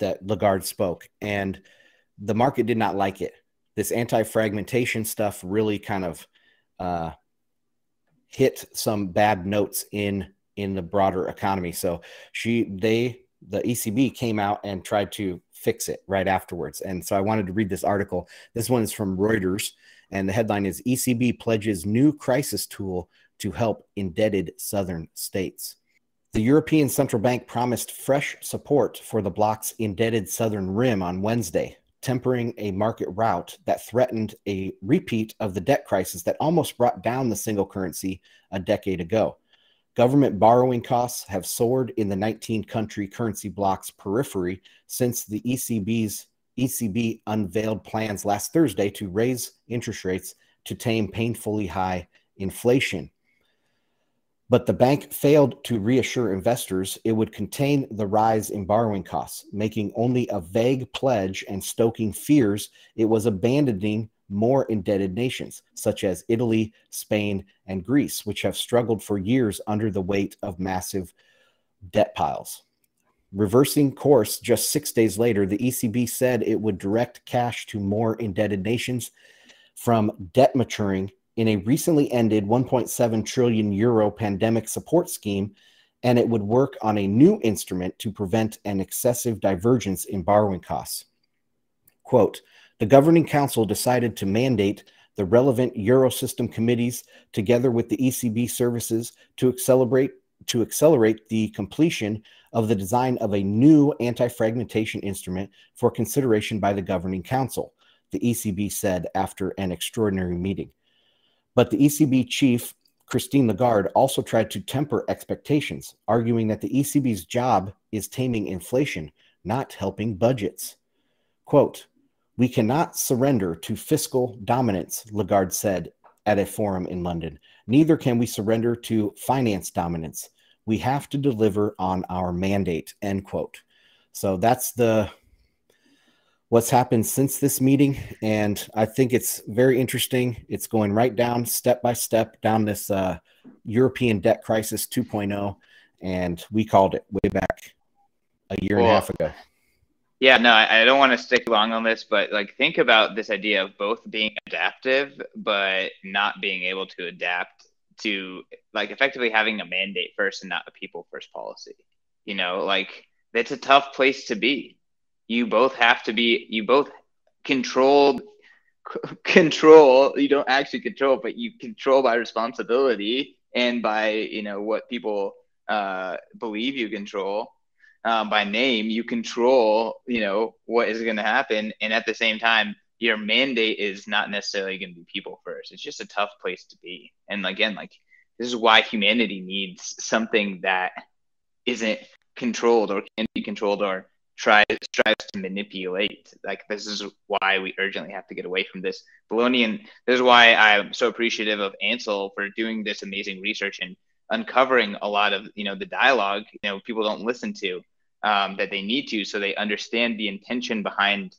that Lagarde spoke, and the market did not like it. This anti-fragmentation stuff really kind of uh, hit some bad notes in in the broader economy. So she, they, the E C B came out and tried to fix it right afterwards. And so I wanted to read this article. This one is from Reuters, and the headline is E C B pledges new crisis tool to help indebted southern states. The European Central Bank promised fresh support for the bloc's indebted southern rim on Wednesday, tempering a market rout that threatened a repeat of the debt crisis that almost brought down the single currency a decade ago. Government borrowing costs have soared in the nineteen-country currency bloc's periphery since the E C B's E C B unveiled plans last Thursday to raise interest rates to tame painfully high inflation. But the bank failed to reassure investors it would contain the rise in borrowing costs, making only a vague pledge and stoking fears it was abandoning more indebted nations, such as Italy, Spain, and Greece, which have struggled for years under the weight of massive debt piles. Reversing course just six days later, the E C B said it would direct cash to more indebted nations from debt maturing in a recently ended one point seven trillion euro pandemic support scheme, and it would work on a new instrument to prevent an excessive divergence in borrowing costs. Quote, the Governing Council decided to mandate the relevant Eurosystem committees together with the E C B services to accelerate, to accelerate the completion of the design of a new anti-fragmentation instrument for consideration by the Governing Council, the E C B said after an extraordinary meeting. But the E C B chief, Christine Lagarde, also tried to temper expectations, arguing that the E C B's job is taming inflation, not helping budgets. Quote, we cannot surrender to fiscal dominance, Lagarde said at a forum in London. Neither can we surrender to finance dominance. We have to deliver on our mandate, end quote. So that's the what's happened since this meeting, and I think it's very interesting. It's going right down, step by step, down this uh, European debt crisis two point oh, and we called it way back a year cool. and a half ago. Yeah, no, I, I don't want to stick long on this, but like think about this idea of both being adaptive but not being able to adapt to like effectively having a mandate first and not a people first policy. You know, like that's a tough place to be. You both have to be, you both control, c- control, you don't actually control, but you control by responsibility and by, you know, what people uh, believe you control um, by name, you control, you know, what is going to happen. And at the same time, your mandate is not necessarily going to be people first. It's just a tough place to be. And again, like This is why humanity needs something that isn't controlled or can be controlled or tries tries to manipulate. Like, this is why we urgently have to get away from this baloney. And this is why I'm so appreciative of Ansel for doing this amazing research and uncovering a lot of, you know, the dialogue, you know, people don't listen to um, that they need to, so they understand the intention behind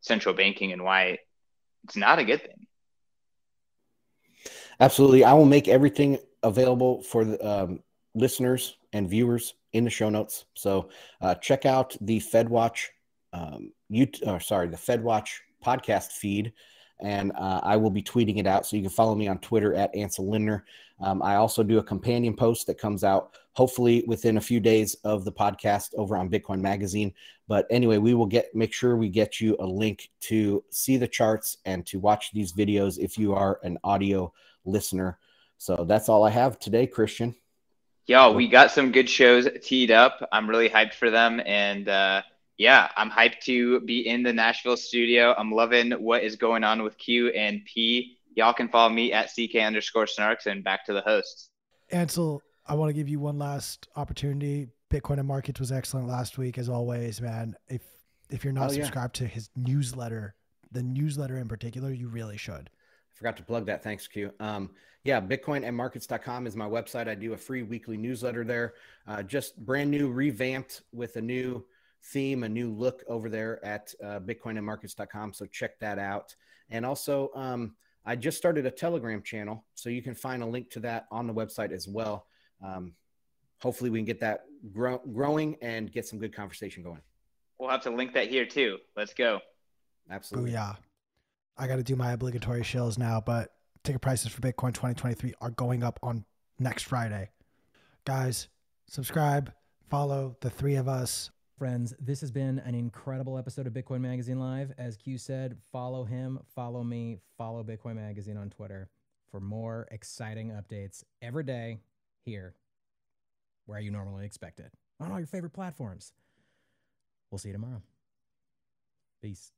central banking and why it's not a good thing. Absolutely. I will make everything available for the um, listeners and viewers in the show notes. So uh, check out the Fed Watch, um, YouTube, or sorry, the Fed Watch podcast feed. And uh, I will be tweeting it out. So you can follow me on Twitter at Ansel Lindner. Um, I also do a companion post that comes out hopefully within a few days of the podcast over on Bitcoin Magazine. But anyway, we will get make sure we get you a link to see the charts and to watch these videos if you are an audio listener. So that's all I have today, Christian. Yo, we got some good shows teed up. I'm really hyped for them. And uh, yeah, I'm hyped to be in the Nashville studio. I'm loving what is going on with Q and P. Y'all can follow me at C K underscore snarks, and back to the hosts. Ansel, I want to give you one last opportunity. Bitcoin and Markets was excellent last week, as always, man. If if you're not oh, subscribed yeah. to his newsletter, the newsletter in particular, you really should. Forgot to plug that. Thanks, Q. Um, yeah, bitcoin and markets dot com is my website. I do a free weekly newsletter there. Uh, just brand new, revamped with a new theme, a new look over there at uh, bitcoin and markets dot com. So check that out. And also, um, I just started a Telegram channel, so you can find a link to that on the website as well. Um, hopefully, we can get that grow growing and get some good conversation going. We'll have to link that here too. Let's go. Absolutely. Booyah. I got to do my obligatory shills now, but ticket prices for Bitcoin twenty twenty-three are going up on next Friday. Guys, subscribe, follow the three of us. Friends, this has been an incredible episode of Bitcoin Magazine Live. As Q said, follow him, follow me, follow Bitcoin Magazine on Twitter for more exciting updates every day here where you normally expect it, on all your favorite platforms. We'll see you tomorrow. Peace.